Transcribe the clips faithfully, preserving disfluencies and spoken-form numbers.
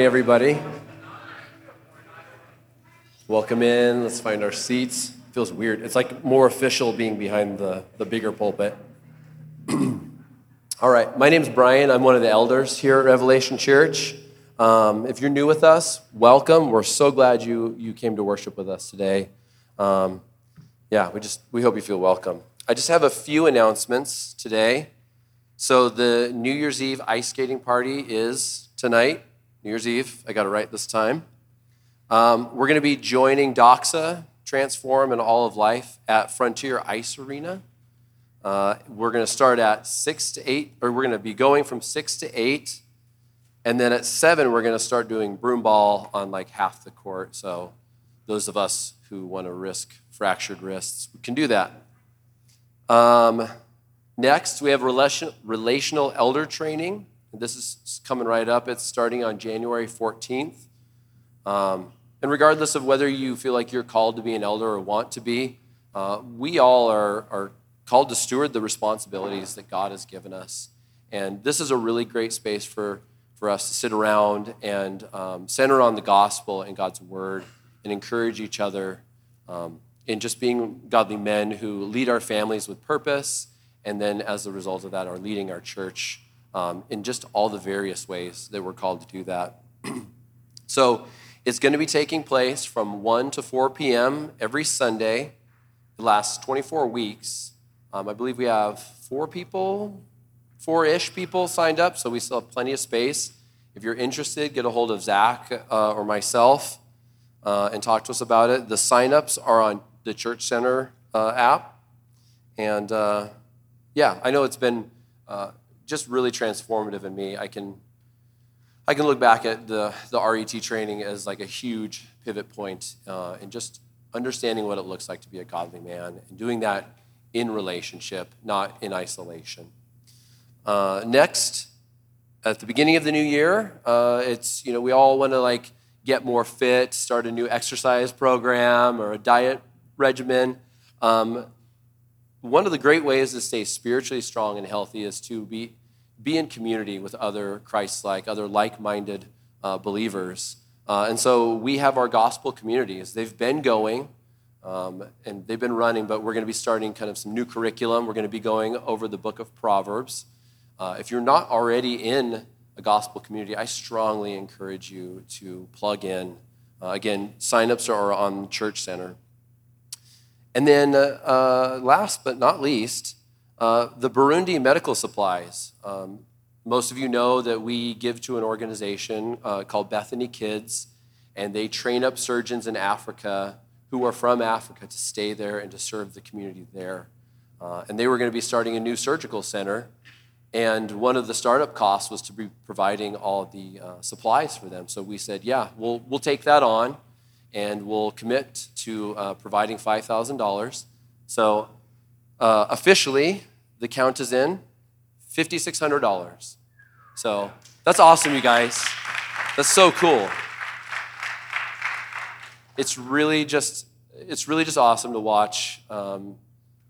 morning, everybody. Welcome in. Let's find our seats. Feels weird. It's like more official being behind the, the bigger pulpit. All right. My name's Brian. I'm one of the elders here at Revelation Church. Um, if you're new with us, welcome. We're so glad you you came to worship with us today. Um, yeah, we just we hope you feel welcome. I just have a few announcements today. So the New Year's Eve ice skating party is tonight, New Year's Eve. I got it right this time. Um, we're going to be joining Doxa, Transform and All of Life at Frontier Ice Arena. Uh, we're going to start at six to eight, or we're going to be going from six to eight. And then at seven, we're going to start doing broom ball on like half the court. So those of us who want to risk fractured wrists, we can do that. Um, next, we have relation, relational elder training. This is coming right up. It's starting on January fourteenth. Um, and regardless of whether you feel like you're called to be an elder or want to be, uh, we all are, are called to steward the responsibilities that God has given us. And this is a really great space for for us to sit around and um, center on the gospel and God's word and encourage each other um, in just being godly men who lead our families with purpose, and then as a result of that are leading our church um, in just all the various ways that we're called to do that. So it's going to be taking place from one to four p.m. every Sunday. It lasts twenty-four weeks. Um, I believe we have four people Four-ish people signed up, so we still have plenty of space. If you're interested, get a hold of Zach uh, or myself uh, and talk to us about it. The sign-ups are on the Church Center uh, app. And, uh, yeah, I know it's been uh, just really transformative in me. I can I can look back at the, the R E T training as like a huge pivot point uh, in just understanding what it looks like to be a godly man and doing that in relationship, not in isolation. Uh, next, at the beginning of the new year, uh, it's, you know, we all want to like get more fit, start a new exercise program or a diet regimen. Um, one of the great ways to stay spiritually strong and healthy is to be, be in community with other Christ-like, other like-minded uh, believers. Uh, and so we have our gospel communities. They've been going um, and they've been running, but we're going to be starting kind of some new curriculum. We're going to be going over the book of Proverbs. Uh, if you're not already in a gospel community, I strongly encourage you to plug in. Uh, again, signups are on Church Center. And then uh, uh, last but not least, uh, the Burundi medical supplies. Um, most of you know that we give to an organization uh, called Bethany Kids, and they train up surgeons in Africa who are from Africa to stay there and to serve the community there. Uh, and they were going to be starting a new surgical center. And one of the startup costs was to be providing all the uh, supplies for them. So we said, yeah, we'll we'll take that on, and we'll commit to uh, providing five thousand dollars. So uh, officially, the count is in, five thousand six hundred dollars. So that's awesome, you guys. That's so cool. It's really just it's really just awesome to watch. Um,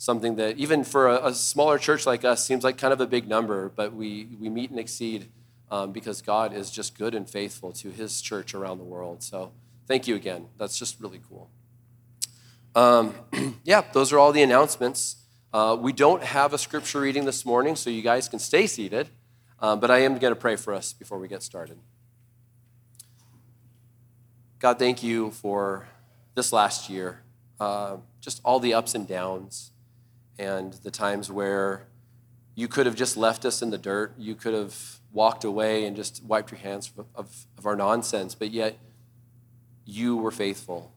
Something that even for a, a smaller church like us seems like kind of a big number, but we, we meet and exceed um, because God is just good and faithful to his church around the world. So thank you again. That's just really cool. Um, yeah, those are all the announcements. Uh, we don't have a scripture reading this morning, so you guys can stay seated, um, but I am going to pray for us before we get started. God, thank you for this last year, uh, just all the ups and downs, and the times where you could have just left us in the dirt, you could have walked away and just wiped your hands of, of our nonsense, but yet you were faithful.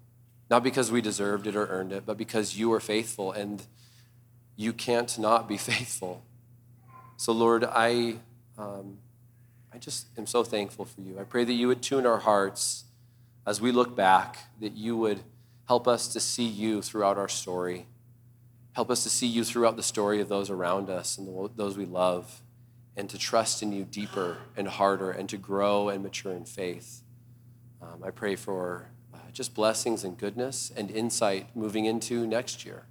Not because we deserved it or earned it, but because you were faithful, and you can't not be faithful. So Lord, I, um, I just am so thankful for you. I pray that you would tune our hearts as we look back, that you would help us to see you throughout our story. Help us to see you throughout the story of those around us and those we love, and to trust in you deeper and harder, and to grow and mature in faith. Um, I pray for uh, just blessings and goodness and insight moving into next year.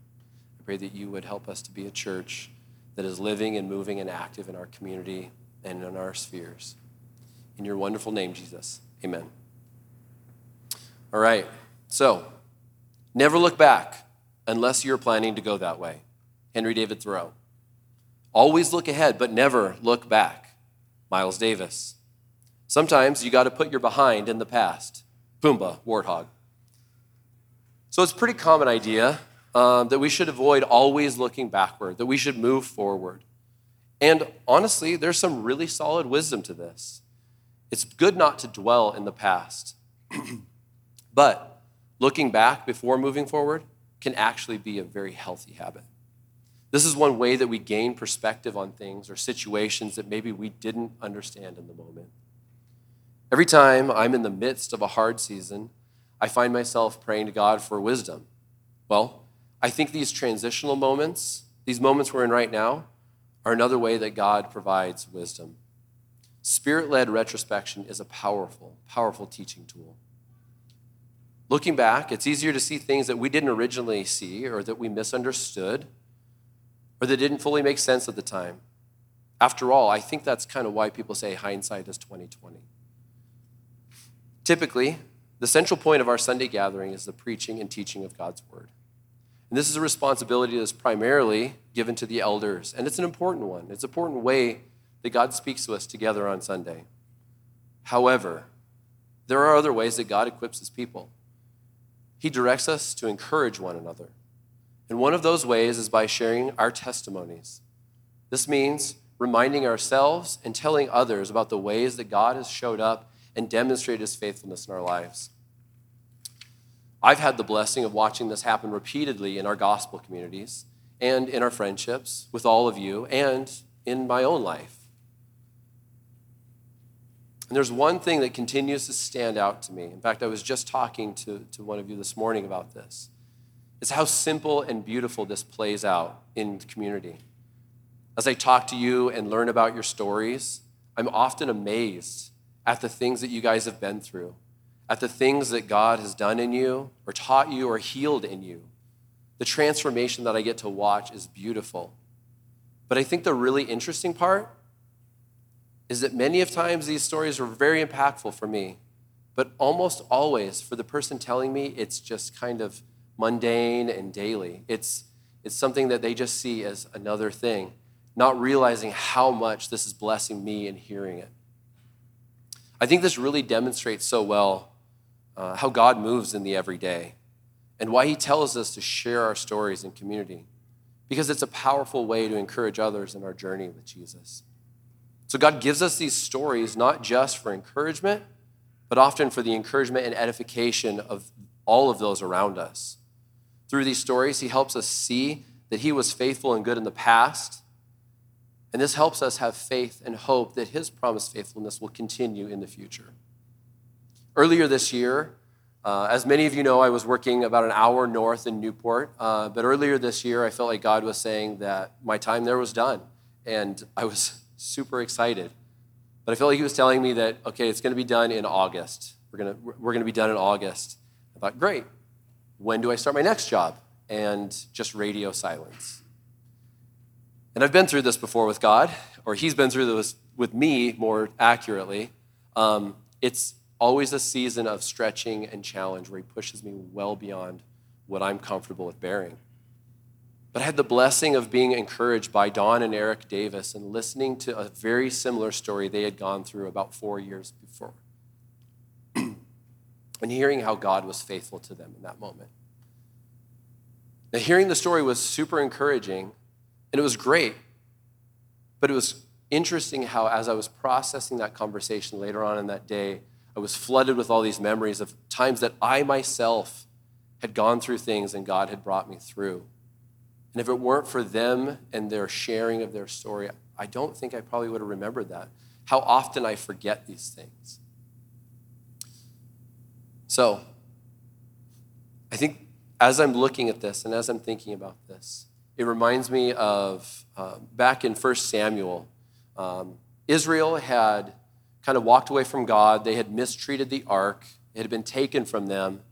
I pray that you would help us to be a church that is living and moving and active in our community and in our spheres. In your wonderful name, Jesus, Amen. All right, so never look back unless you're planning to go that way. Henry David Thoreau. Always look ahead, but never look back. Miles Davis. Sometimes you got to put your behind in the past. Pumbaa, warthog. So it's a pretty common idea um, that we should avoid always looking backward, that we should move forward. And honestly, there's some really solid wisdom to this. It's good not to dwell in the past. But looking back before moving forward can actually be a very healthy habit. This is one way that we gain perspective on things or situations that maybe we didn't understand in the moment. Every time I'm in the midst of a hard season, I find myself praying to God for wisdom. Well, I think these transitional moments, these moments we're in right now, are another way that God provides wisdom. Spirit-led retrospection is a powerful, powerful teaching tool. Looking back, it's easier to see things that we didn't originally see or that we misunderstood or that didn't fully make sense at the time. After all, I think that's kind of why people say hindsight is twenty twenty. Typically, the central point of our Sunday gathering is the preaching and teaching of God's word. And this is a responsibility that's primarily given to the elders, and it's an important one. It's an important way that God speaks to us together on Sunday. However, there are other ways that God equips his people. He directs us to encourage one another. And one of those ways is by sharing our testimonies. This means reminding ourselves and telling others about the ways that God has showed up and demonstrated his faithfulness in our lives. I've had the blessing of watching this happen repeatedly in our gospel communities and in our friendships with all of you and in my own life. And there's one thing that continues to stand out to me. In fact, I was just talking to, to one of you this morning about this. It's how simple and beautiful this plays out in community. As I talk to you and learn about your stories, I'm often amazed at the things that you guys have been through, at the things that God has done in you or taught you or healed in you. The transformation that I get to watch is beautiful. But I think the really interesting part is that many of times these stories were very impactful for me, but almost always for the person telling me, it's just kind of mundane and daily. It's, it's something that they just see as another thing, not realizing how much this is blessing me in hearing it. I think this really demonstrates so well uh, how God moves in the everyday and why he tells us to share our stories in community, because it's a powerful way to encourage others in our journey with Jesus. So God gives us these stories not just for encouragement, but often for the encouragement and edification of all of those around us. Through these stories, he helps us see that he was faithful and good in the past, and this helps us have faith and hope that his promised faithfulness will continue in the future. Earlier this year, uh, as many of you know, I was working about an hour north in Newport. Uh, but earlier this year, I felt like God was saying that my time there was done. And I was super excited. But I felt like he was telling me that, okay, it's going to be done in August. We're going to, we're going to be done in August. I thought, great. When do I start my next job? And just radio silence. And I've been through this before with God, or he's been through this with me more accurately. Um, it's always a season of stretching and challenge where he pushes me well beyond what I'm comfortable with bearing. But I had the blessing of being encouraged by Don and Eric Davis and listening to a very similar story they had gone through about four years before and hearing how God was faithful to them in that moment. Now, hearing the story was super encouraging, and it was great, but it was interesting how as I was processing that conversation later on in that day, I was flooded with all these memories of times that I myself had gone through things and God had brought me through. And if it weren't for them and their sharing of their story, I don't think I probably would have remembered that, how often I forget these things. So I think as I'm looking at this and as I'm thinking about this, it reminds me of uh, back in First Samuel, um, Israel had kind of walked away from God. They had mistreated the ark. It had been taken from them.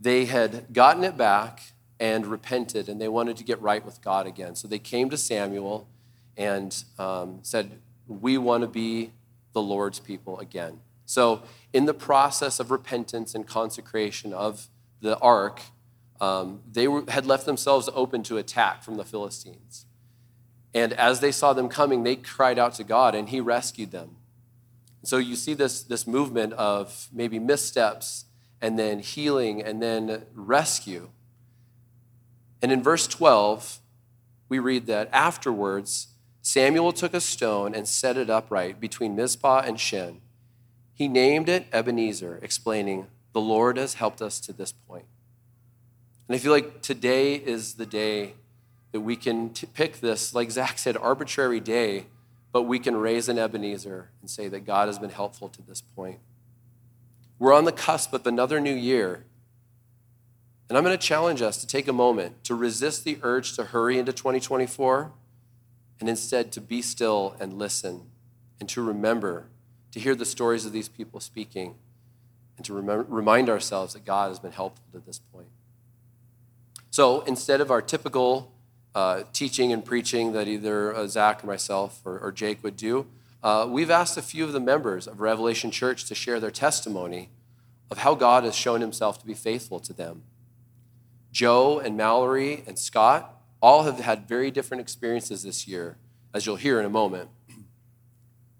They had gotten it back and repented, and they wanted to get right with God again. So they came to Samuel and um, said, we want to be the Lord's people again. So in the process of repentance and consecration of the ark, um, they were, had left themselves open to attack from the Philistines. And as they saw them coming, they cried out to God, and he rescued them. So you see this, this movement of maybe missteps and then healing and then rescue. And in verse twelve, we read that afterwards, Samuel took a stone and set it upright between Mizpah and Shen. He named it Ebenezer, explaining, the Lord has helped us to this point. And I feel like today is the day that we can t- pick this, like Zach said, arbitrary day, but we can raise an Ebenezer and say that God has been helpful to this point. We're on the cusp of another new year, and I'm going to challenge us to take a moment to resist the urge to hurry into twenty twenty-four, and instead to be still and listen, and to remember, to hear the stories of these people speaking, and to remember, remind ourselves that God has been helpful to this point. So instead of our typical Uh, teaching and preaching that either uh, Zach or myself or, or Jake would do, uh, we've asked a few of the members of Revelation Church to share their testimony of how God has shown himself to be faithful to them. Joe and Mallory and Scott all have had very different experiences this year, as you'll hear in a moment.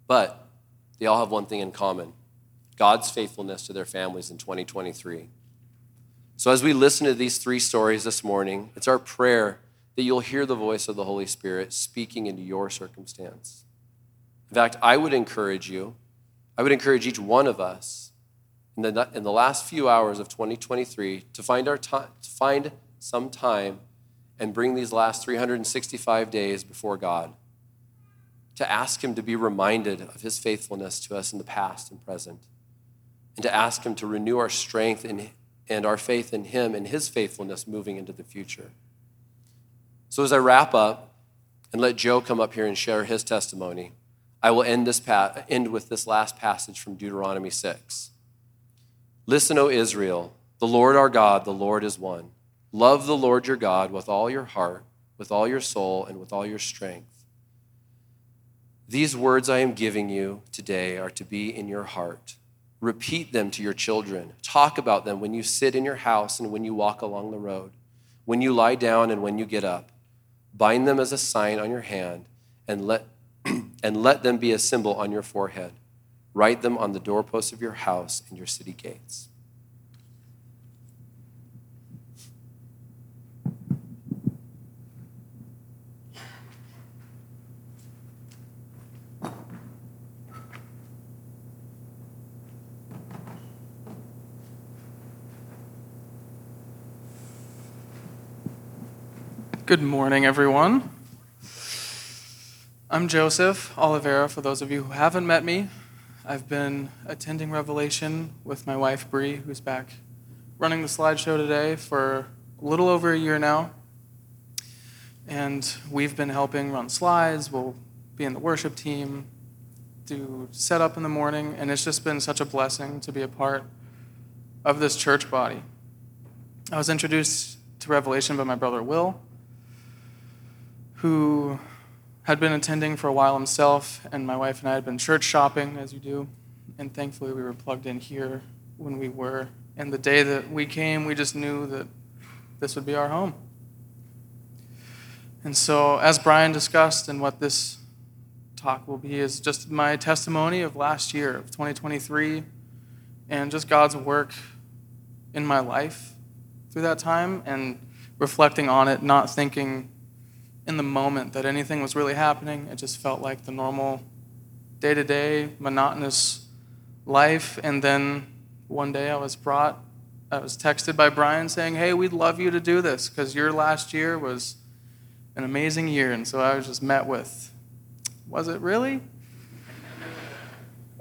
But they all have one thing in common: God's faithfulness to their families in twenty twenty-three. So as we listen to these three stories this morning, it's our prayer that you'll hear the voice of the Holy Spirit speaking into your circumstance. In fact, I would encourage you, I would encourage each one of us in the, in the last few hours of twenty twenty-three to find our time, to find some time and bring these last three hundred sixty-five days before God, to ask him to be reminded of his faithfulness to us in the past and present, and to ask him to renew our strength and, and our faith in him and his faithfulness moving into the future. So as I wrap up and let Joe come up here and share his testimony, I will end this pa- end with this last passage from Deuteronomy six. Listen, O Israel, the Lord our God, the Lord is one. Love the Lord your God with all your heart, with all your soul, and with all your strength. These words I am giving you today are to be in your heart. Repeat them to your children. Talk about them when you sit in your house and when you walk along the road, when you lie down and when you get up. Bind them as a sign on your hand, and let and let them be a symbol on your forehead. Write them on the doorposts of your house and your city gates. Good morning, everyone. I'm Joseph Oliveira, for those of you who haven't met me. I've been attending Revelation with my wife, Bree, who's back running the slideshow today, for a little over a year now. And we've been helping run slides. We'll be in the worship team, do setup in the morning, and it's just been such a blessing to be a part of this church body. I was introduced to Revelation by my brother, Will, who had been attending for a while himself, and my wife and I had been church shopping, as you do, and thankfully we were plugged in here when we were. And the day that we came, we just knew that this would be our home. And so, as Brian discussed, and what this talk will be is just my testimony of last year, of twenty twenty-three, and just God's work in my life through that time, and reflecting on it, not thinking in the moment that anything was really happening. It just felt like the normal day-to-day monotonous life. And then one day I was brought, I was texted by Brian saying, hey, we'd love you to do this because your last year was an amazing year. And so I was just met with, was it really?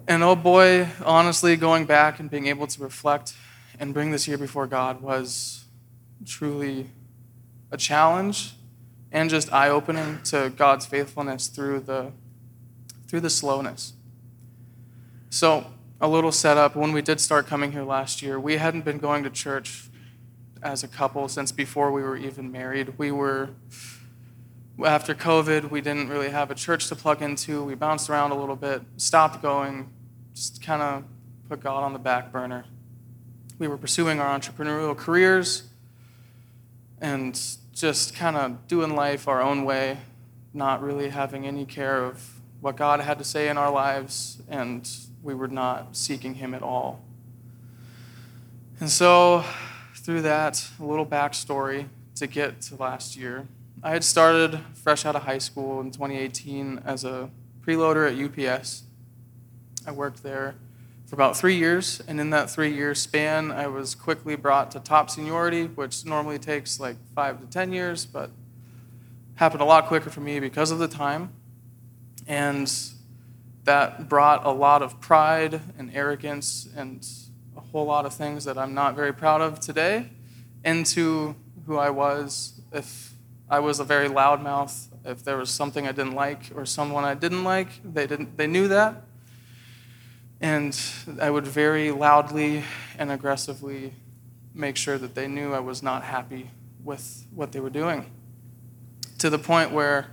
And oh boy, honestly, going back and being able to reflect and bring this year before God was truly a challenge, and just eye-opening to God's faithfulness through the through the slowness. So a little setup: when we did start coming here last year, we hadn't been going to church as a couple since before we were even married. We were, after COVID, we didn't really have a church to plug into. We bounced around a little bit, stopped going, just kind of put God on the back burner. We were pursuing our entrepreneurial careers and just kind of doing life our own way, not really having any care of what God had to say in our lives, and we were not seeking him at all. And so through that, a little backstory to get to last year, I had started fresh out of high school in twenty eighteen as a preloader at U P S. I worked there for about three years, and in that three-year span, I was quickly brought to top seniority, which normally takes like five to ten years, but happened a lot quicker for me because of the time. And that brought a lot of pride and arrogance and a whole lot of things that I'm not very proud of today into who I was. If I was a very loud mouth, if there was something I didn't like or someone I didn't like, they didn't. They knew that. And I would very loudly and aggressively make sure that they knew I was not happy with what they were doing, to the point where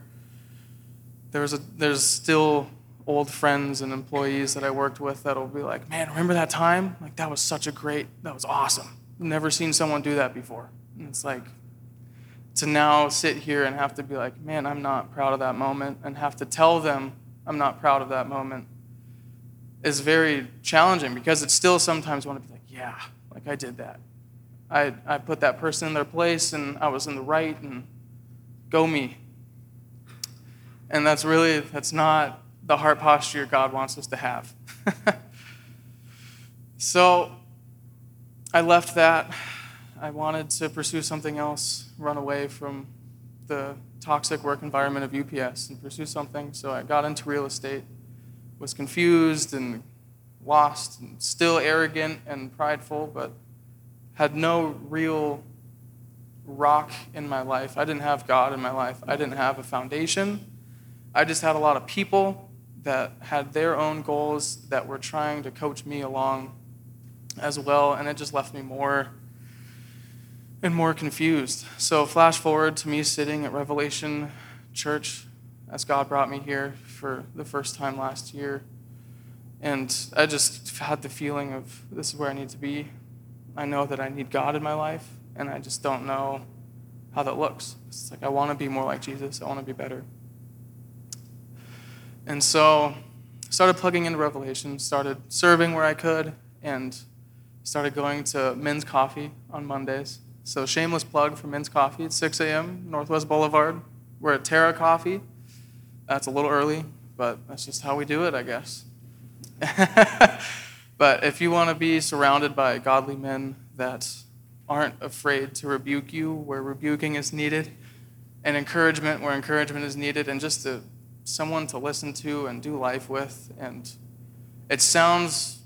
there was a, there's still old friends and employees that I worked with that'll be like, man, remember that time? Like, that was such a great, that was awesome. Never seen someone do that before. And it's like, to now sit here and have to be like, man, I'm not proud of that moment, and have to tell them I'm not proud of that moment, is very challenging, because it's still sometimes want to be like, yeah, like I did that. I I put that person in their place, and I was in the right, and go me. And that's really, that's not the heart posture God wants us to have. So I left that. I wanted to pursue something else, run away from the toxic work environment of U P S and pursue something. So I got into real estate. Was confused and lost and still arrogant and prideful, but had no real rock in my life. I didn't have God in my life. I didn't have a foundation. I just had a lot of people that had their own goals that were trying to coach me along as well, and it just left me more and more confused. So flash forward to me sitting at Revelation Church as God brought me here for the first time last year. And I just had the feeling of, this is where I need to be. I know that I need God in my life, and I just don't know how that looks. It's like, I want to be more like Jesus. I want to be better. And so I started plugging into Revelation, started serving where I could, and started going to men's coffee on Mondays. So shameless plug for men's coffee at six a.m., Northwest Boulevard. We're at Terra Coffee. That's a little early, but that's just how we do it, I guess. But if you want to be surrounded by godly men that aren't afraid to rebuke you where rebuking is needed, and encouragement where encouragement is needed, and just to, someone to listen to and do life with, and it sounds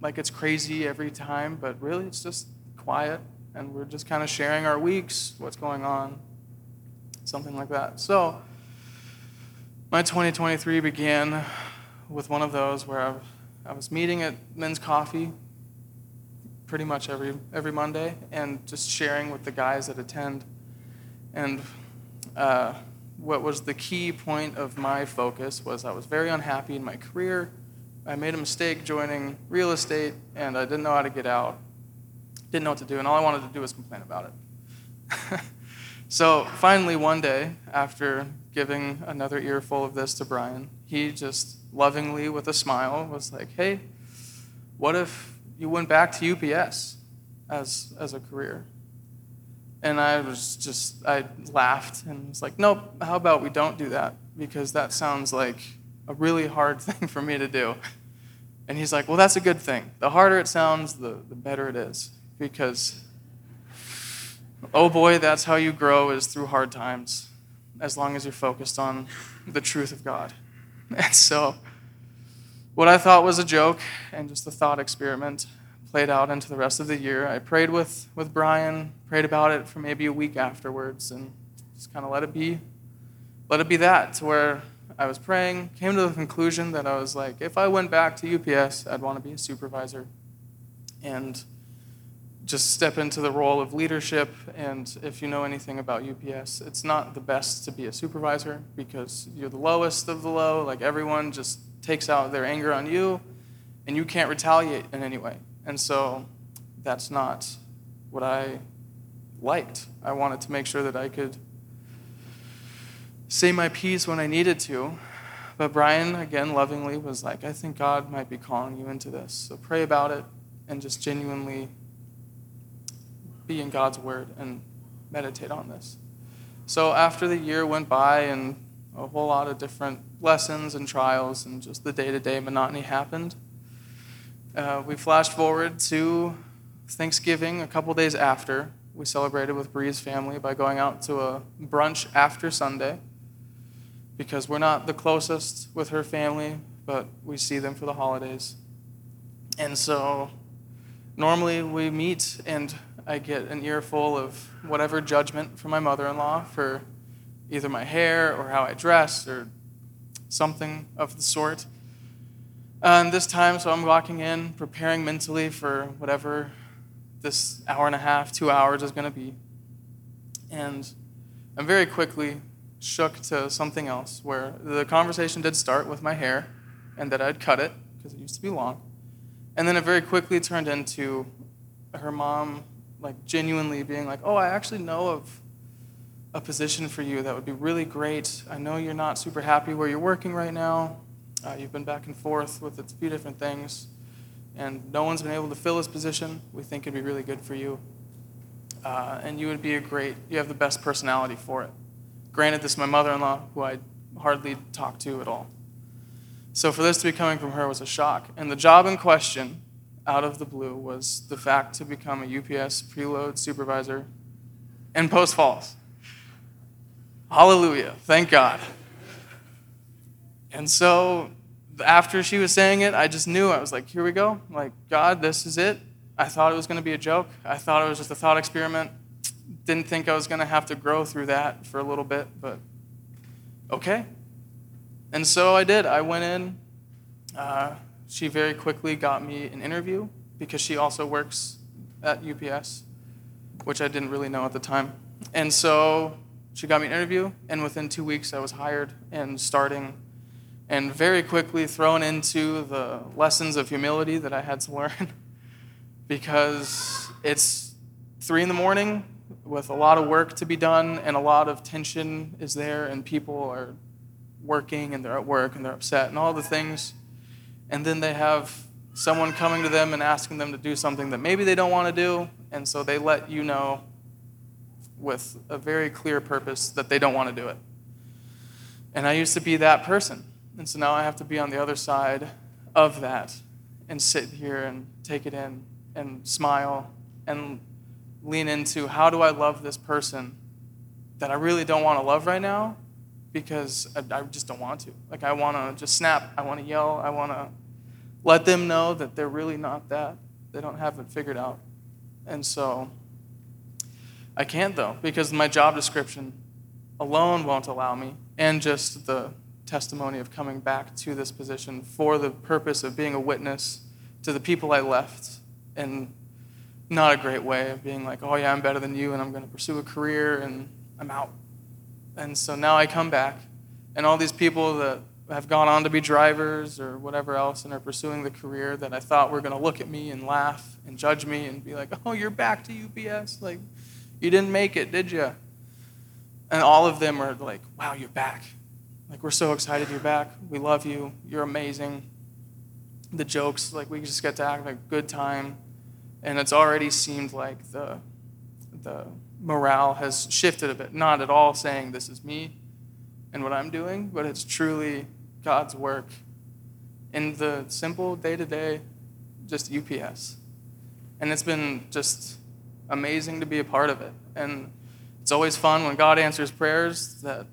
like it's crazy every time, but really it's just quiet, and we're just kind of sharing our weeks, what's going on, something like that. So my twenty twenty-three began with one of those where I, I was meeting at men's coffee pretty much every every Monday, and just sharing with the guys that attend. And uh, what was the key point of my focus was I was very unhappy in my career. I made a mistake joining real estate, and I didn't know how to get out. Didn't know what to do, and all I wanted to do was complain about it. So finally one day, after giving another earful of this to Brian, he just lovingly, with a smile, was like, hey, what if you went back to U P S as as a career? And I was just, I laughed and was like, nope, how about we don't do that? Because that sounds like a really hard thing for me to do. And he's like, well, that's a good thing. The harder it sounds, the, the better it is. Because, oh boy, that's how you grow, is through hard times, as long as you're focused on the truth of God. And so what I thought was a joke and just a thought experiment played out into the rest of the year. I prayed with, with Brian, prayed about it for maybe a week afterwards, and just kind of let it be. Let it be that, to where I was praying, came to the conclusion that I was like, if I went back to U P S, I'd want to be a supervisor and just step into the role of leadership. And if you know anything about U P S, it's not the best to be a supervisor, because you're the lowest of the low. Like, everyone just takes out their anger on you, and you can't retaliate in any way. And so that's not what I liked. I wanted to make sure that I could say my piece when I needed to. But Brian, again, lovingly was like, I think God might be calling you into this. So pray about it and just genuinely be in God's word and meditate on this. So after the year went by and a whole lot of different lessons and trials and just the day-to-day monotony happened, uh, we flashed forward to Thanksgiving. A couple days after, we celebrated with Bree's family by going out to a brunch after Sunday, because we're not the closest with her family, but we see them for the holidays. And so normally we meet and I get an earful of whatever judgment from my mother-in-law for either my hair or how I dress or something of the sort. And this time, so I'm walking in, preparing mentally for whatever this hour and a half, two hours is going to be. And I'm very quickly shook to something else, where the conversation did start with my hair and that I'd cut it because it used to be long. And then it very quickly turned into her mom like genuinely being like, oh, I actually know of a position for you that would be really great. I know you're not super happy where you're working right now. Uh, you've been back and forth with a few different things, and no one's been able to fill this position. We think it'd be really good for you, uh, and you would be a great, you have the best personality for it. Granted, this is my mother-in-law, who I hardly talk to at all. So for this to be coming from her was a shock. And the job in question, out of the blue, was the fact to become a U P S preload supervisor in Post Falls. Hallelujah. Thank God. And so after she was saying it, I just knew. I was like, here we go. I'm like, God, this is it. I thought it was going to be a joke. I thought it was just a thought experiment. Didn't think I was going to have to grow through that for a little bit, but okay. And so I did. I went in. Uh, she very quickly got me an interview because she also works at U P S, which I didn't really know at the time. And so she got me an interview, and within two weeks I was hired and starting, and very quickly thrown into the lessons of humility that I had to learn because it's three in the morning with a lot of work to be done, and a lot of tension is there, and people are working, and they're at work, and they're upset, and all the things. And then they have someone coming to them and asking them to do something that maybe they don't want to do, and so they let you know with a very clear purpose that they don't want to do it. And I used to be that person. And so now I have to be on the other side of that and sit here and take it in and smile and lean into how do I love this person that I really don't want to love right now because I, I just don't want to. Like, I want to just snap. I want to yell. I want to let them know that they're really not that. They don't have it figured out. And so I can't, though, because my job description alone won't allow me, and just the testimony of coming back to this position for the purpose of being a witness to the people I left in not a great way, of being like, oh, yeah, I'm better than you, and I'm going to pursue a career, and I'm out. And so now I come back, and all these people that have gone on to be drivers or whatever else and are pursuing the career that I thought were going to look at me and laugh and judge me and be like, oh, you're back to U P S, like, you didn't make it, did you? And all of them are like, wow, you're back. Like, we're so excited you're back. We love you. You're amazing. The jokes, like, we just get to have a good time. And it's already seemed like the, the morale has shifted a bit. Not at all saying this is me and what I'm doing, but it's truly God's work in the simple day-to-day, just U P S. And it's been just amazing to be a part of it. And it's always fun when God answers prayers that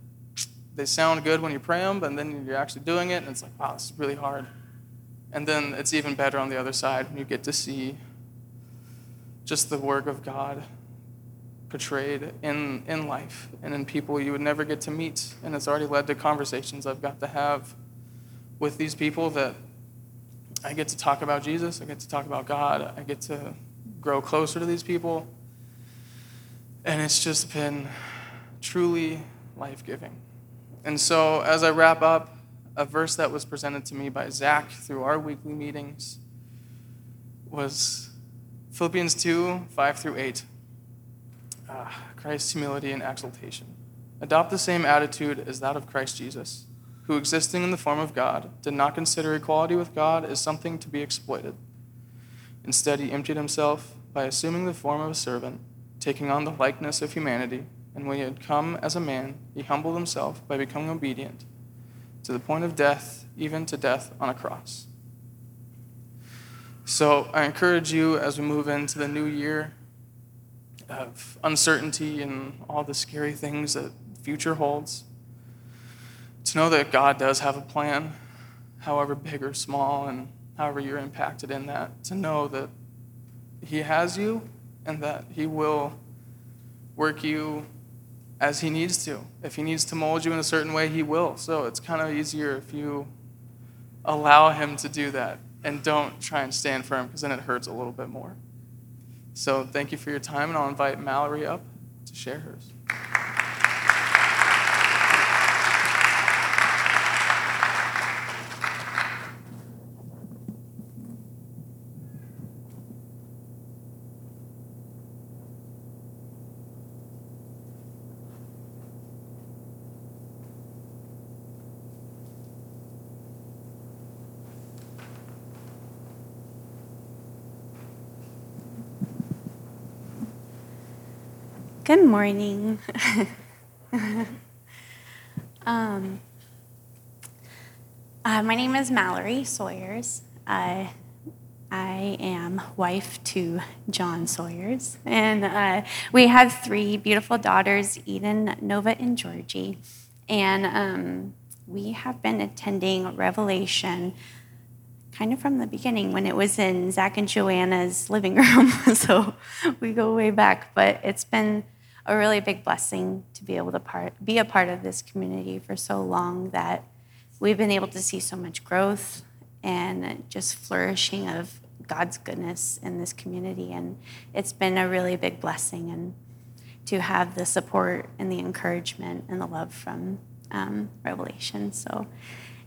they sound good when you pray them, but then you're actually doing it, and it's like, wow, this is really hard. And then it's even better on the other side when you get to see just the work of God portrayed in, in life and in people you would never get to meet. And it's already led to conversations I've got to have with these people that I get to talk about Jesus, I get to talk about God, I get to grow closer to these people, and it's just been truly life-giving. And so as I wrap up, a verse that was presented to me by Zach through our weekly meetings was Philippians two, five through eight. Uh, Christ's humility and exaltation. Adopt the same attitude as that of Christ Jesus, who, existing in the form of God, did not consider equality with God as something to be exploited. Instead, he emptied himself by assuming the form of a servant, taking on the likeness of humanity, and when he had come as a man, he humbled himself by becoming obedient to the point of death, even to death on a cross. So I encourage you, as we move into the new year of uncertainty and all the scary things that the future holds, to know that God does have a plan, however big or small, and however you're impacted in that, to know that he has you and that he will work you as he needs to. If he needs to mold you in a certain way, he will. So it's kind of easier if you allow him to do that and don't try and stand firm, because then it hurts a little bit more. So thank you for your time, and I'll invite Mallory up to share hers. Good morning. um, uh, my name is Mallory Sawyers. I, I am wife to John Sawyers. And uh, we have three beautiful daughters, Eden, Nova, and Georgie. And um, we have been attending Revelation kind of from the beginning, when it was in Zach and Joanna's living room. So we go way back, but it's been a really big blessing to be able to part, be a part of this community for so long, that we've been able to see so much growth and just flourishing of God's goodness in this community. And it's been a really big blessing, and to have the support and the encouragement and the love from um, Revelation. So,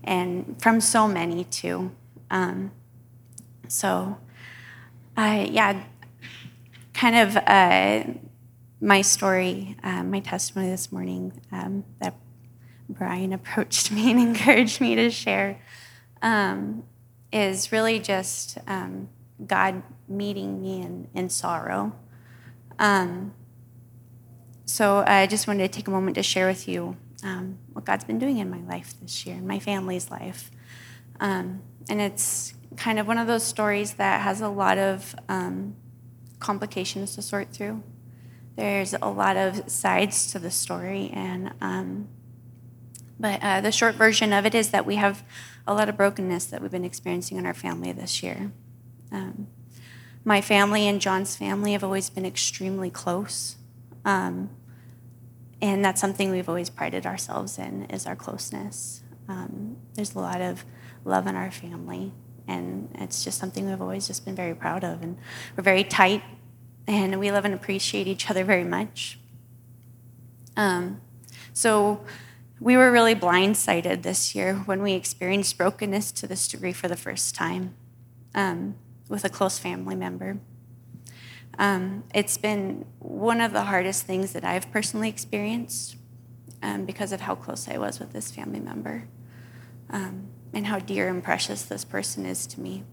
and from so many too. Um, so, uh, yeah, kind of, uh, my story, uh, my testimony this morning um, that Brian approached me and encouraged me to share um, is really just um, God meeting me in, in sorrow. Um, so I just wanted to take a moment to share with you um, what God's been doing in my life this year, in my family's life. Um, and it's kind of one of those stories that has a lot of um, complications to sort through. There's a lot of sides to the story, and um, but uh, the short version of it is that we have a lot of brokenness that we've been experiencing in our family this year. Um, my family and John's family have always been extremely close, um, and that's something we've always prided ourselves in, is our closeness. Um, there's a lot of love in our family, and it's just something we've always just been very proud of, and we're very tight. And we love and appreciate each other very much. Um, so we were really blindsided this year when we experienced brokenness to this degree for the first time um, with a close family member. Um, it's been one of the hardest things that I've personally experienced um, because of how close I was with this family member um, and how dear and precious this person is to me.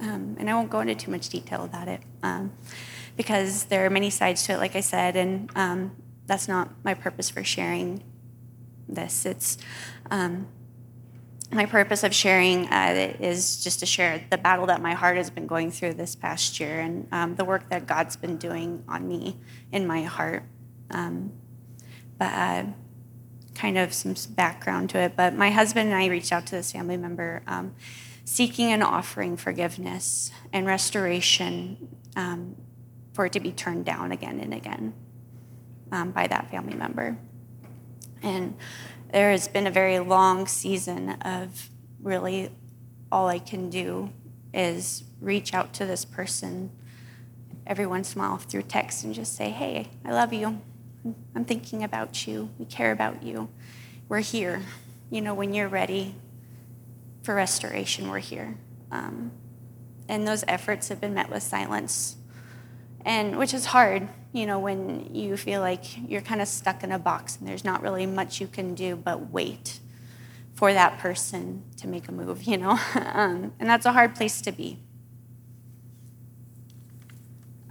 Um, and I won't go into too much detail about it um, because there are many sides to it, like I said, and um, that's not my purpose for sharing this. It's um, my purpose of sharing uh, is just to share the battle that my heart has been going through this past year, and um, the work that God's been doing on me in my heart. Um, but uh, kind of some background to it. But my husband and I reached out to this family member um, seeking and offering forgiveness and restoration um, for it to be turned down again and again um, by that family member. And there has been a very long season of really all I can do is reach out to this person every once in a while through text and just say, hey, I love you. I'm thinking about you. We care about you. We're here. you know, when you're ready for restoration, we're here. Um, and those efforts have been met with silence, and which is hard, you know, when you feel like you're kind of stuck in a box and there's not really much you can do but wait for that person to make a move, you know. um, and that's a hard place to be.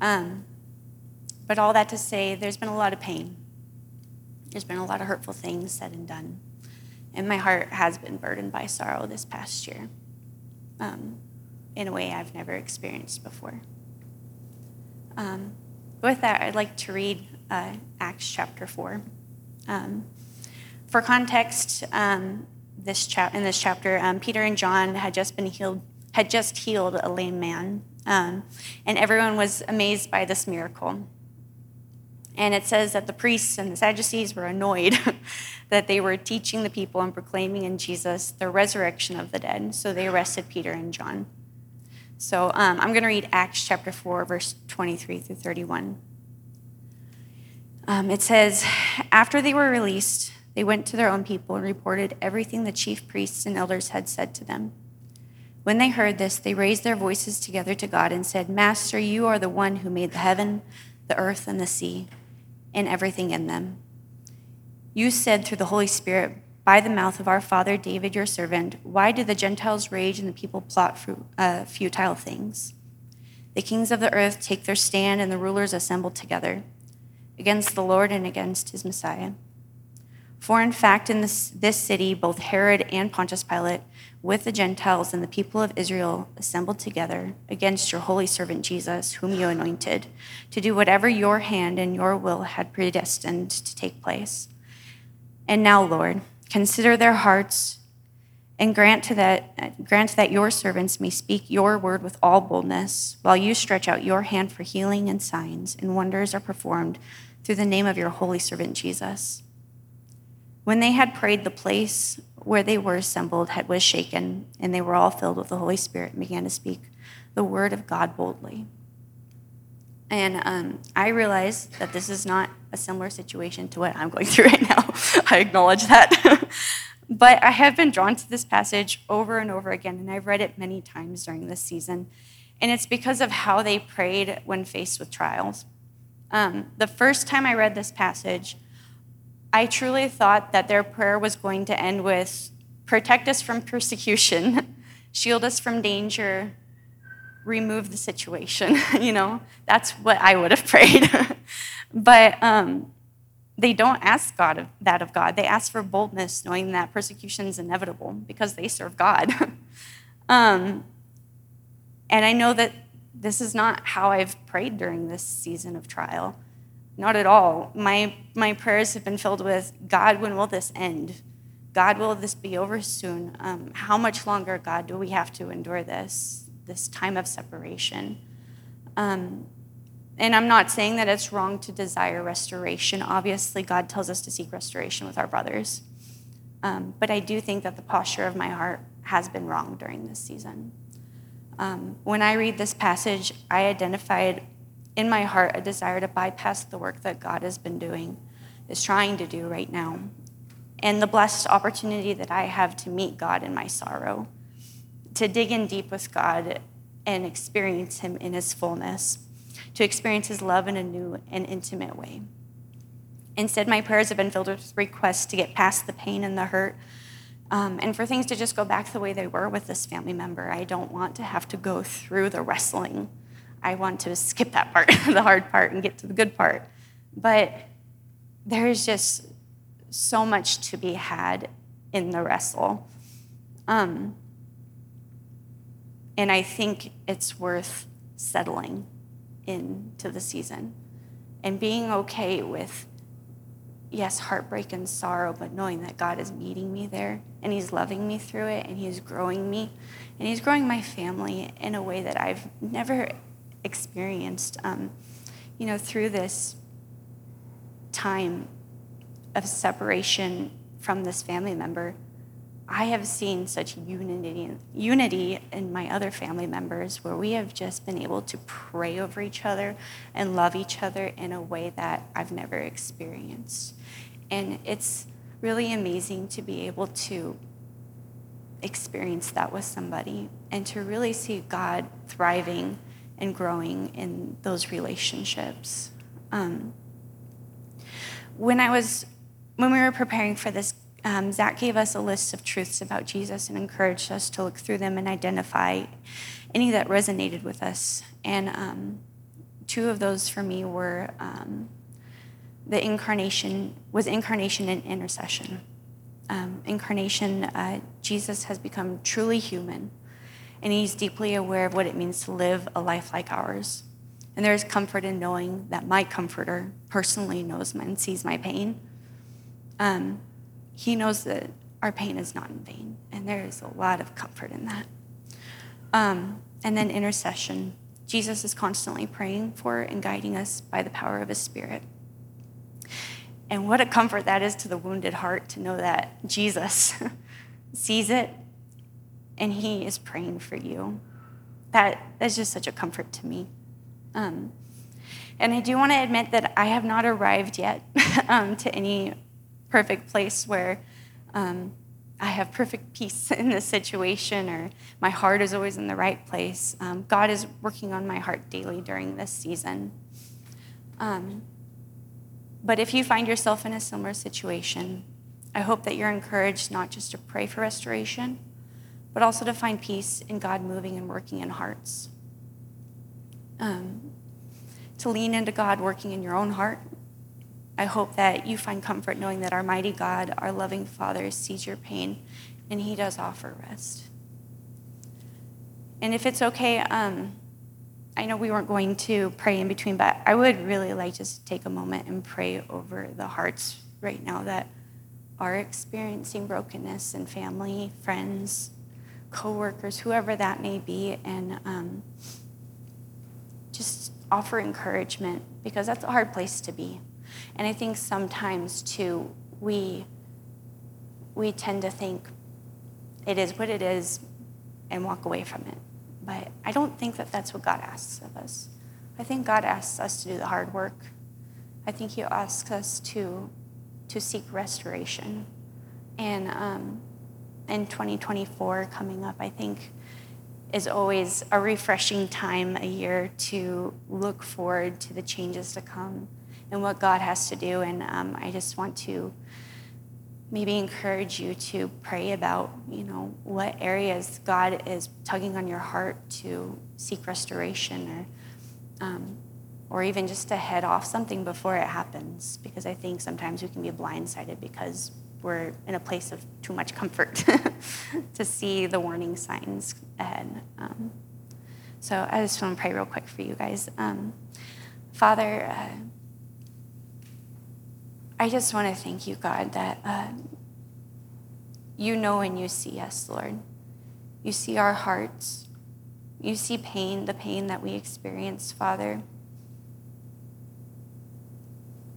Um, but all that to say, there's been a lot of pain. There's been a lot of hurtful things said and done. And my heart has been burdened by sorrow this past year, um, in a way I've never experienced before. Um, with that, I'd like to read uh, Acts chapter four. Um, for context, um, this chap in this chapter, um, Peter and John had just been healed, had just healed a lame man, um, and everyone was amazed by this miracle. And it says that the priests and the Sadducees were annoyed that they were teaching the people and proclaiming in Jesus the resurrection of the dead. So they arrested Peter and John. So um, I'm going to read Acts chapter four, verse twenty-three through thirty-one. Um, it says, after they were released, they went to their own people and reported everything the chief priests and elders had said to them. When they heard this, they raised their voices together to God and said, Master, you are the one who made the heaven, the earth, and the sea, and everything in them. You said through the Holy Spirit, by the mouth of our father David, your servant, why do the Gentiles rage and the people plot futile things? The kings of the earth take their stand, and the rulers assemble together against the Lord and against his Messiah. For in fact, in this, this city, both Herod and Pontius Pilate, with the Gentiles and the people of Israel, assembled together against your holy servant Jesus, whom you anointed, to do whatever your hand and your will had predestined to take place. And now, Lord, consider their hearts and grant to that, grant that your servants may speak your word with all boldness, while you stretch out your hand for healing and signs and wonders are performed through the name of your holy servant Jesus. When they had prayed, the place where they were assembled was shaken, and they were all filled with the Holy Spirit and began to speak the word of God boldly. And um, I realize that this is not a similar situation to what I'm going through right now. I acknowledge that. But I have been drawn to this passage over and over again, and I've read it many times during this season. And it's because of how they prayed when faced with trials. Um, the first time I read this passage, I truly thought that their prayer was going to end with, protect us from persecution, shield us from danger, remove the situation. You know, that's what I would have prayed. But um, they don't ask God of, that of God. They ask for boldness, knowing that persecution is inevitable because they serve God. um, and I know that this is not how I've prayed during this season of trial. Not at all. My my prayers have been filled with, God, when will this end? God, will this be over soon? Um, how much longer, God, do we have to endure this, this time of separation? Um, and I'm not saying that it's wrong to desire restoration. Obviously, God tells us to seek restoration with our brothers. Um, but I do think that the posture of my heart has been wrong during this season. Um, when I read this passage, I identified in my heart a desire to bypass the work that God has been doing, is trying to do right now, and the blessed opportunity that I have to meet God in my sorrow, to dig in deep with God and experience him in his fullness, to experience his love in a new and intimate way. Instead, my prayers have been filled with requests to get past the pain and the hurt, um, and for things to just go back the way they were with this family member. I don't want to have to go through the wrestling. I want to skip that part, the hard part, and get to the good part. But there is just so much to be had in the wrestle. Um, and I think it's worth settling into the season and being okay with, yes, heartbreak and sorrow, but knowing that God is meeting me there, and he's loving me through it, and he's growing me, and he's growing my family in a way that I've never experienced, um, you know, through this time of separation from this family member. I have seen such unity, unity in my other family members, where we have just been able to pray over each other and love each other in a way that I've never experienced. And it's really amazing to be able to experience that with somebody and to really see God thriving and growing in those relationships. Um, when I was, when we were preparing for this, um, Zach gave us a list of truths about Jesus and encouraged us to look through them and identify any that resonated with us. And um, two of those for me were um, the incarnation, was incarnation and intercession. Um, incarnation, uh, Jesus has become truly human, and he's deeply aware of what it means to live a life like ours. And there is comfort in knowing that my comforter personally knows and sees my pain. Um, he knows that our pain is not in vain, and there is a lot of comfort in that. Um, and then intercession. Jesus is constantly praying for and guiding us by the power of his Spirit. And what a comfort that is to the wounded heart to know that Jesus sees it and he is praying for you. That that's just such a comfort to me. Um, and I do want to admit that I have not arrived yet um, to any perfect place where um, I have perfect peace in this situation or my heart is always in the right place. Um, God is working on my heart daily during this season. Um, but if you find yourself in a similar situation, I hope that you're encouraged not just to pray for restoration, but also to find peace in God moving and working in hearts. Um, to lean into God working in your own heart. I hope that you find comfort knowing that our mighty God, our loving Father, sees your pain, and he does offer rest. And if it's okay, um, I know we weren't going to pray in between, but I would really like just to take a moment and pray over the hearts right now that are experiencing brokenness in family, friends, coworkers, whoever that may be, and um, just offer encouragement, because that's a hard place to be. And I think sometimes, too, we we tend to think it is what it is and walk away from it. But I don't think that that's what God asks of us. I think God asks us to do the hard work. I think he asks us to to seek restoration. And um, in twenty twenty-four coming up, I think, is always a refreshing time a year to look forward to the changes to come and what God has to do. And um, I just want to maybe encourage you to pray about, you know, what areas God is tugging on your heart to seek restoration, or, um, or even just to head off something before it happens. Because I think sometimes we can be blindsided because we're in a place of too much comfort to see the warning signs ahead. Um, so I just want to pray real quick for you guys. Um, Father, uh, I just want to thank you, God, that uh, you know and you see us, Lord. You see our hearts. You see pain, the pain that we experience, Father.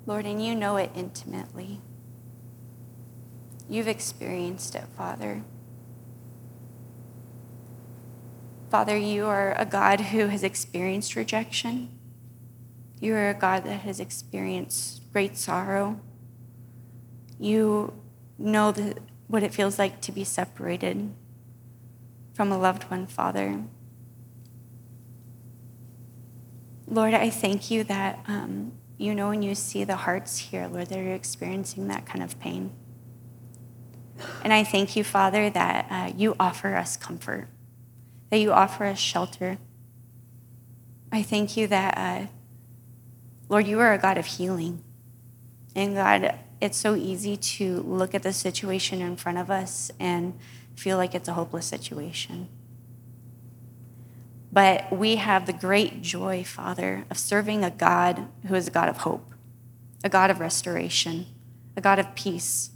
Lord, and you know it intimately. You've experienced it, Father. Father, you are a God who has experienced rejection. You are a God that has experienced great sorrow. You know the, what it feels like to be separated from a loved one, Father. Lord, I thank you that um, you know and you see the hearts here, Lord, that are experiencing that kind of pain. And I thank you, Father, that uh, you offer us comfort, that you offer us shelter. I thank you that, uh, Lord, you are a God of healing. And God, it's so easy to look at the situation in front of us and feel like it's a hopeless situation. But we have the great joy, Father, of serving a God who is a God of hope, a God of restoration, a God of peace.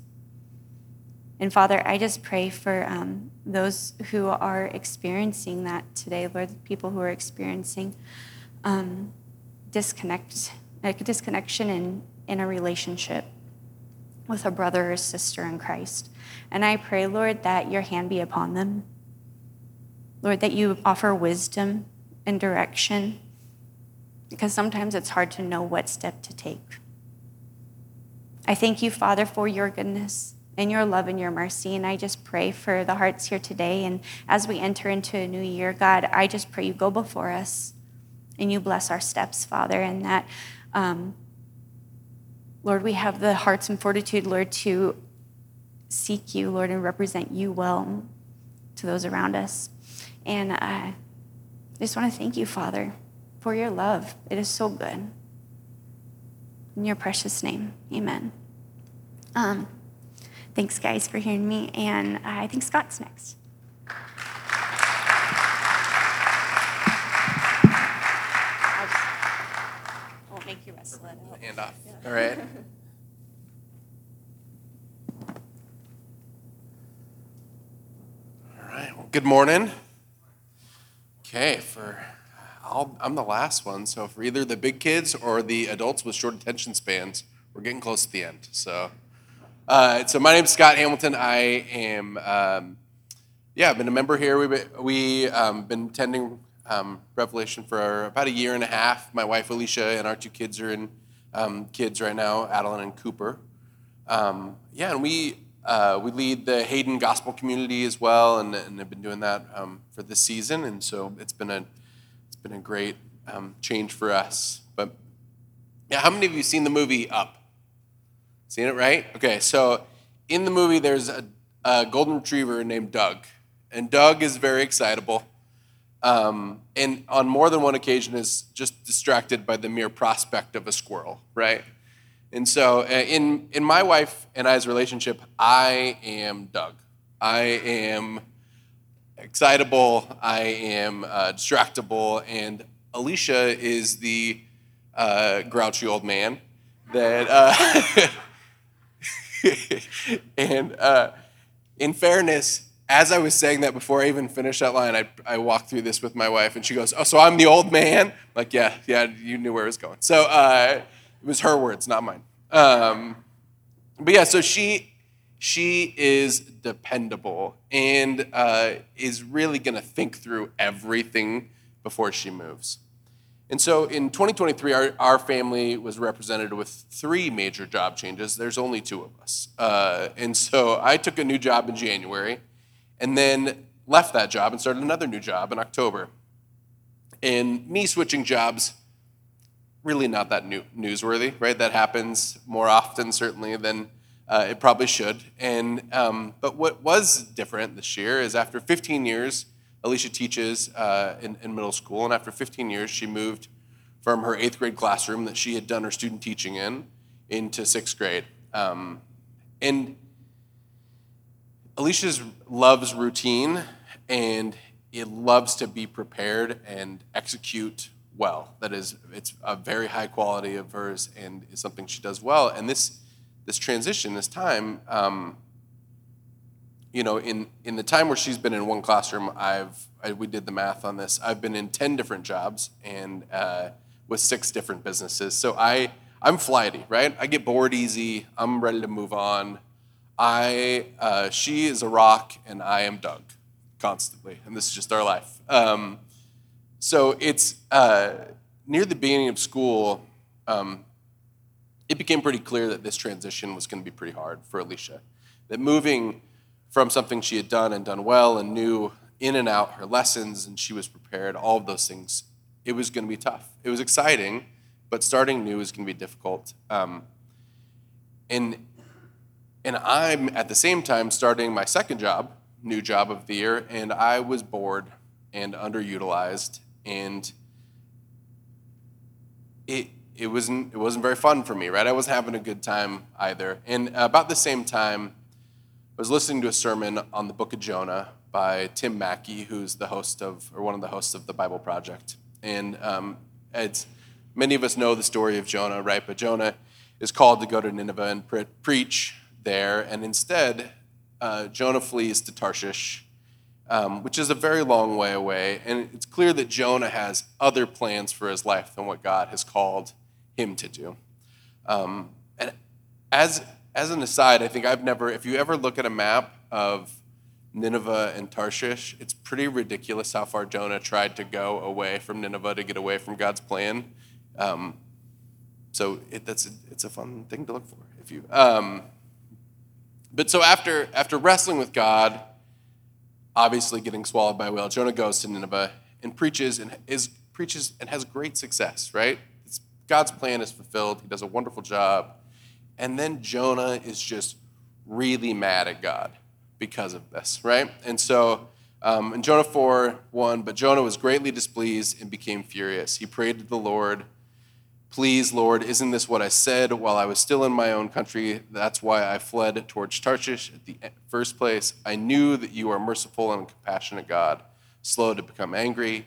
And Father, I just pray for um, those who are experiencing that today, Lord, people who are experiencing um, disconnect, like a disconnection in in a relationship with a brother or sister in Christ. And I pray, Lord, that your hand be upon them. Lord, that you offer wisdom and direction, because sometimes it's hard to know what step to take. I thank you, Father, for your goodness, and your love and your mercy. And I just pray for the hearts here today. And as we enter into a new year, God, I just pray you go before us and you bless our steps, Father, and that, um, Lord, we have the hearts and fortitude, Lord, to seek you, Lord, and represent you well to those around us. And I just want to thank you, Father, for your love. It is so good. In your precious name, amen. Um, thanks, guys, for hearing me. And uh, I think Scott's next. I won't make you wrestle it out. Hand off. Yeah. All right. All right. Well, good morning. Okay, for... I'll, I'm the last one, so for either the big kids or the adults with short attention spans, we're getting close to the end. So, uh, so my name's Scott Hamilton. I am, um, yeah, I've been a member here. We've been, we, um, been attending um, Revelation for about a year and a half. My wife Alicia and our two kids are in um, kids right now, Adeline and Cooper. Um, yeah, and we uh, we lead the Hayden Gospel Community as well, and, and have been doing that um, for this season. And so it's been a been a great um, change for us. But yeah, how many of you seen the movie Up? Seen it, right? Okay, so in the movie, there's a, a golden retriever named Doug, and Doug is very excitable, um, and on more than one occasion is just distracted by the mere prospect of a squirrel, right? And so in in my wife and I's relationship, I am Doug. I am excitable, I am uh, distractible, and Alicia is the uh, grouchy old man that, uh, and uh, in fairness, as I was saying that before I even finished that line, I, I walked through this with my wife, and she goes, oh, so I'm the old man? I'm like, yeah, yeah, you knew where it was going. So uh, it was her words, not mine. Um, but yeah, so she... She is dependable and uh, is really going to think through everything before she moves. And so in twenty twenty-three, our, our family was represented with three major job changes. There's only two of us. Uh, and so I took a new job in January and then left that job and started another new job in October. And me switching jobs, really not that new, newsworthy, right? That happens more often, certainly, than... Uh, it probably should. And um, but what was different this year is after fifteen years, Alicia teaches uh, in, in middle school, and after fifteen years, she moved from her eighth grade classroom that she had done her student teaching in into sixth grade. Um, and Alicia loves routine, and it loves to be prepared and execute well. That is, it's a very high quality of hers, and is something she does well. And this. This transition, this time, um, you know, in, in the time where she's been in one classroom, I've I, we did the math on this. I've been in ten different jobs and uh, with six different businesses. So I I'm flighty, right? I get bored easy. I'm ready to move on. I uh, she is a rock and I am Doug, constantly, and this is just our life. Um, so it's uh, near the beginning of school. Um, It became pretty clear that this transition was going to be pretty hard for Alicia, that moving from something she had done and done well and knew in and out her lessons and she was prepared, all of those things, it was going to be tough. It was exciting, but starting new is going to be difficult. Um, and, and I'm, at the same time, starting my second job, new job of the year, and I was bored and underutilized, and it... It wasn't it wasn't very fun for me, right? I wasn't having a good time either. And about the same time, I was listening to a sermon on the book of Jonah by Tim Mackey, who's the host of, or one of the hosts of the Bible Project. And um, it's many of us know the story of Jonah, right? But Jonah is called to go to Nineveh and pre- preach there. And instead, uh, Jonah flees to Tarshish, um, which is a very long way away. And it's clear that Jonah has other plans for his life than what God has called him to do. Um, and as as an aside, I think I've never, if you ever look at a map of Nineveh and Tarshish, it's pretty ridiculous how far Jonah tried to go away from Nineveh to get away from God's plan. Um, so it, that's a, it's a fun thing to look for. If you um, But so after after wrestling with God, obviously getting swallowed by a whale, Jonah goes to Nineveh and preaches and is preaches and has great success, right? It's, God's plan is fulfilled. He does a wonderful job. And then Jonah is just really mad at God because of this, right? And so um, in Jonah four one, but Jonah was greatly displeased and became furious. He prayed to the Lord, please, Lord, isn't this what I said while I was still in my own country? That's why I fled towards Tarshish at the first place. I knew that you are merciful and compassionate God, slow to become angry,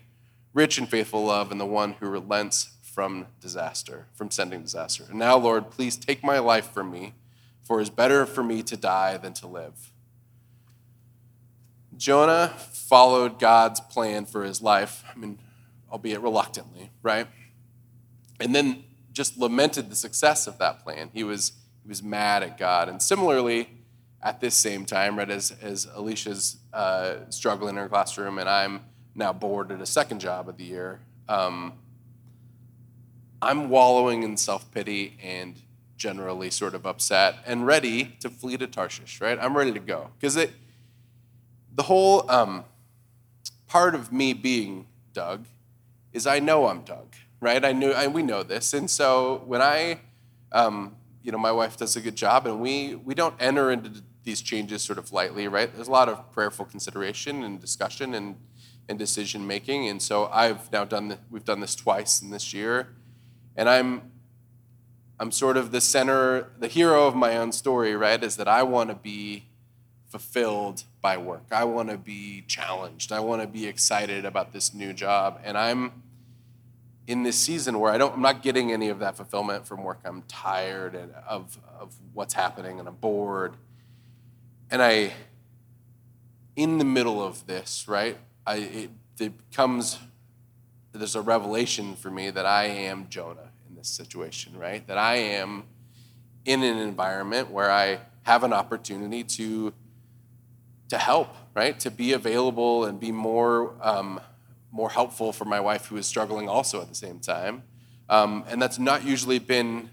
rich in faithful love, and the one who relents from disaster, from sending disaster. And now, Lord, please take my life from me, for it is better for me to die than to live. Jonah followed God's plan for his life, I mean, albeit reluctantly, right? And then just lamented the success of that plan. He was he was mad at God. And similarly, at this same time, right, as, as Alicia's uh, struggling in her classroom and I'm now bored at a second job of the year, um, I'm wallowing in self-pity and generally sort of upset and ready to flee to Tarshish, right? I'm ready to go. Because it the whole um, part of me being Doug is I know I'm Doug. Right, I knew, I, we know this, and so when I, um, you know, my wife does a good job, and we we don't enter into these changes sort of lightly, right? There's a lot of prayerful consideration and discussion and and decision making, and so I've now done the, we've done this twice in this year, and I'm I'm sort of the center, the hero of my own story, right? Is that I want to be fulfilled by work, I want to be challenged, I want to be excited about this new job, and I'm. In this season where I don't, I'm not getting any of that fulfillment from work. I'm tired and of, of what's happening and I'm bored. And I, in the middle of this, right, I, it, it becomes, there's a revelation for me that I am Jonah in this situation, right? That I am in an environment where I have an opportunity to, to help, right? To be available and be more, um, more helpful for my wife who is struggling also at the same time. Um, and that's not usually been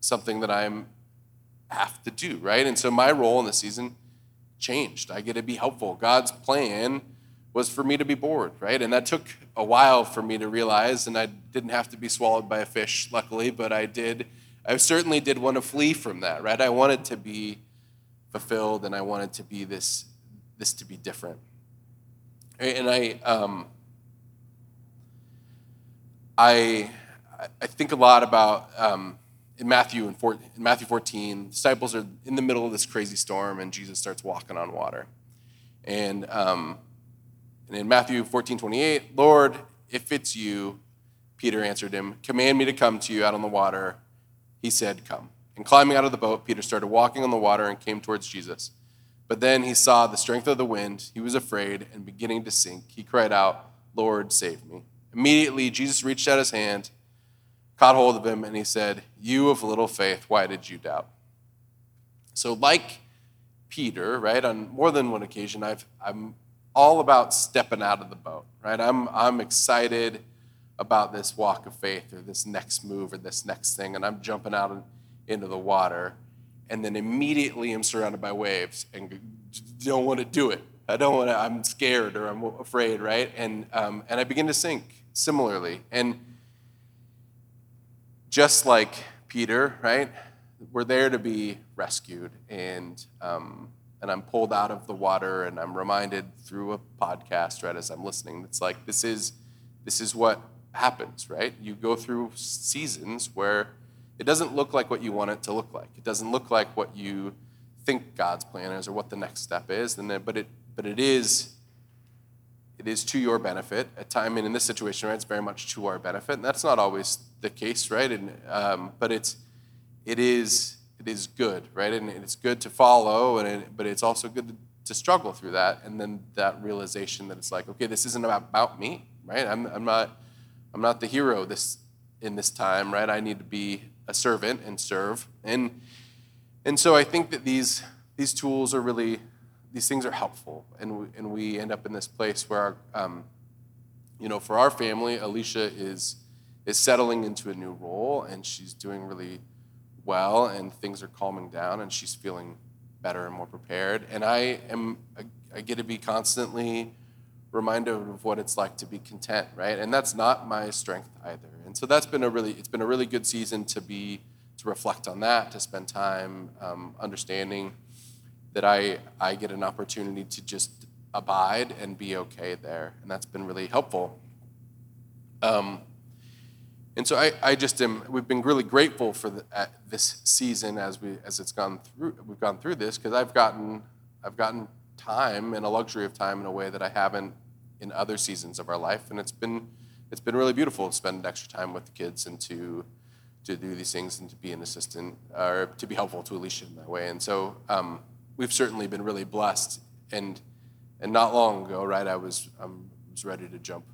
something that I have to do, right? And so my role in the season changed. I get to be helpful. God's plan was for me to be bored, right? And that took a while for me to realize, and I didn't have to be swallowed by a fish, luckily, but I did. I certainly did want to flee from that, right? I wanted to be fulfilled, and I wanted to be this, this to be different. And I... Um, I I think a lot about um, in Matthew and in, in Matthew fourteen, disciples are in the middle of this crazy storm, and Jesus starts walking on water. And um, and in Matthew fourteen twenty-eight, Lord, if it's you, Peter answered him, command me to come to you out on the water. He said, come. And climbing out of the boat, Peter started walking on the water and came towards Jesus. But then he saw the strength of the wind. He was afraid and beginning to sink. He cried out, Lord, save me. Immediately, Jesus reached out his hand, caught hold of him, and he said, you of little faith, why did you doubt? So like Peter, right, on more than one occasion, I've, I'm all about stepping out of the boat, right? I'm, I'm excited about this walk of faith or this next move or this next thing, and I'm jumping out into the water, and then immediately I'm surrounded by waves and don't want to do it. I don't want to, I'm scared or I'm afraid, right? And um, and I begin to sink similarly. And just like Peter, right, we're there to be rescued. And um, and I'm pulled out of the water and I'm reminded through a podcast, right, as I'm listening, it's like this is this is what happens, right? You go through seasons where it doesn't look like what you want it to look like. It doesn't look like what you think God's plan is or what the next step is. And then, but it But it is, it is to your benefit at time, and in this situation, right, it's very much to our benefit, and that's not always the case, right? And um, but it's, it is, it is good, right? And it's good to follow, and it, but it's also good to, to struggle through that, and then that realization that it's like, okay, this isn't about me, right? I'm, I'm not, I'm not the hero this in this time, right? I need to be a servant and serve, and and so I think that these these tools are really. These things are helpful, and we, and we end up in this place where, our, um, you know, for our family, Alicia is is settling into a new role, and she's doing really well, and things are calming down, and she's feeling better and more prepared. And I am I get to be constantly reminded of what it's like to be content, right? And that's not my strength either. And so that's been a really it's been a really good season to be to reflect on that, to spend time um, understanding that I I get an opportunity to just abide and be okay there, and that's been really helpful. Um, and so I, I just am. We've been really grateful for the, uh, this season as we as it's gone through. We've gone through this because I've gotten I've gotten time and a luxury of time in a way that I haven't in other seasons of our life, and it's been it's been really beautiful to spend extra time with the kids and to. to do these things and to be an assistant or to be helpful to Alicia in that way. And so um, we've certainly been really blessed. And and not long ago, right, I was um, was ready to jump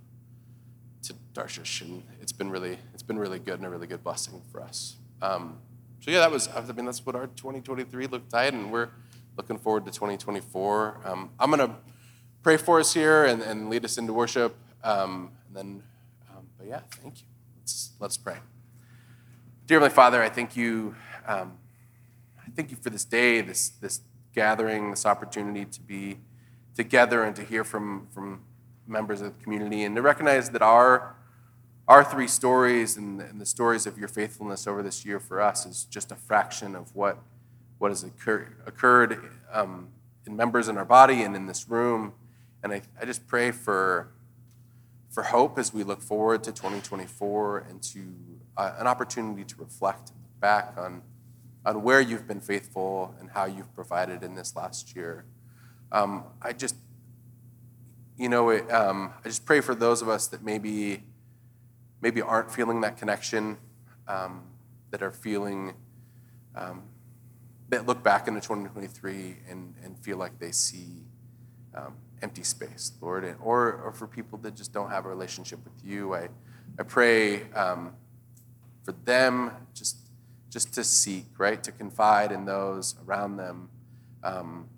to Tarshish, and it's been really it's been really good and a really good blessing for us. Um, so yeah, that was I mean that's what our twenty twenty-three looked like, and we're looking forward to twenty twenty-four. Um, I'm gonna pray for us here and, and lead us into worship. Um, and then, um, but yeah, thank you. Let's let's pray. Dear Heavenly Father, I thank you. Um, I thank you for this day, this this gathering, this opportunity to be together and to hear from from members of the community, and to recognize that our our three stories and, and the stories of your faithfulness over this year for us is just a fraction of what what has occur, occurred um, in members in our body and in this room. And I, I just pray for for hope as we look forward to twenty twenty-four and to. Uh, an opportunity to reflect back on on where you've been faithful and how you've provided in this last year. Um, I just, you know, it, um, I just pray for those of us that maybe maybe aren't feeling that connection, um, that are feeling um, that look back into twenty twenty-three and and feel like they see um, empty space, Lord, and, or or for people that just don't have a relationship with you. I I pray. Um, For them, just just to seek, right? To confide in those around them, um,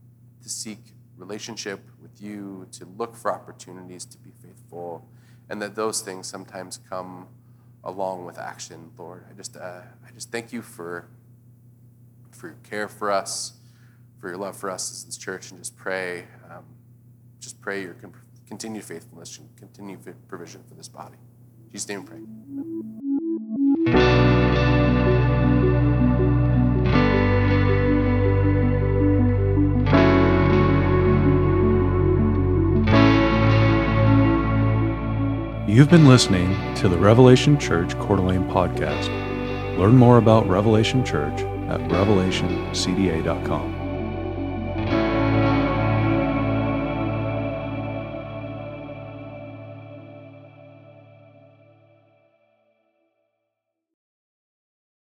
to seek relationship with you, to look for opportunities to be faithful, and that those things sometimes come along with action, Lord. I just uh, I just thank you for for your care for us, for your love for us as this church, and just pray, um, just pray your continued faithfulness and continued provision for this body. In Jesus' name we pray. Amen. You've been listening to the Revelation Church Coeur d'Alene podcast. Learn more about Revelation Church at revelation c d a dot com.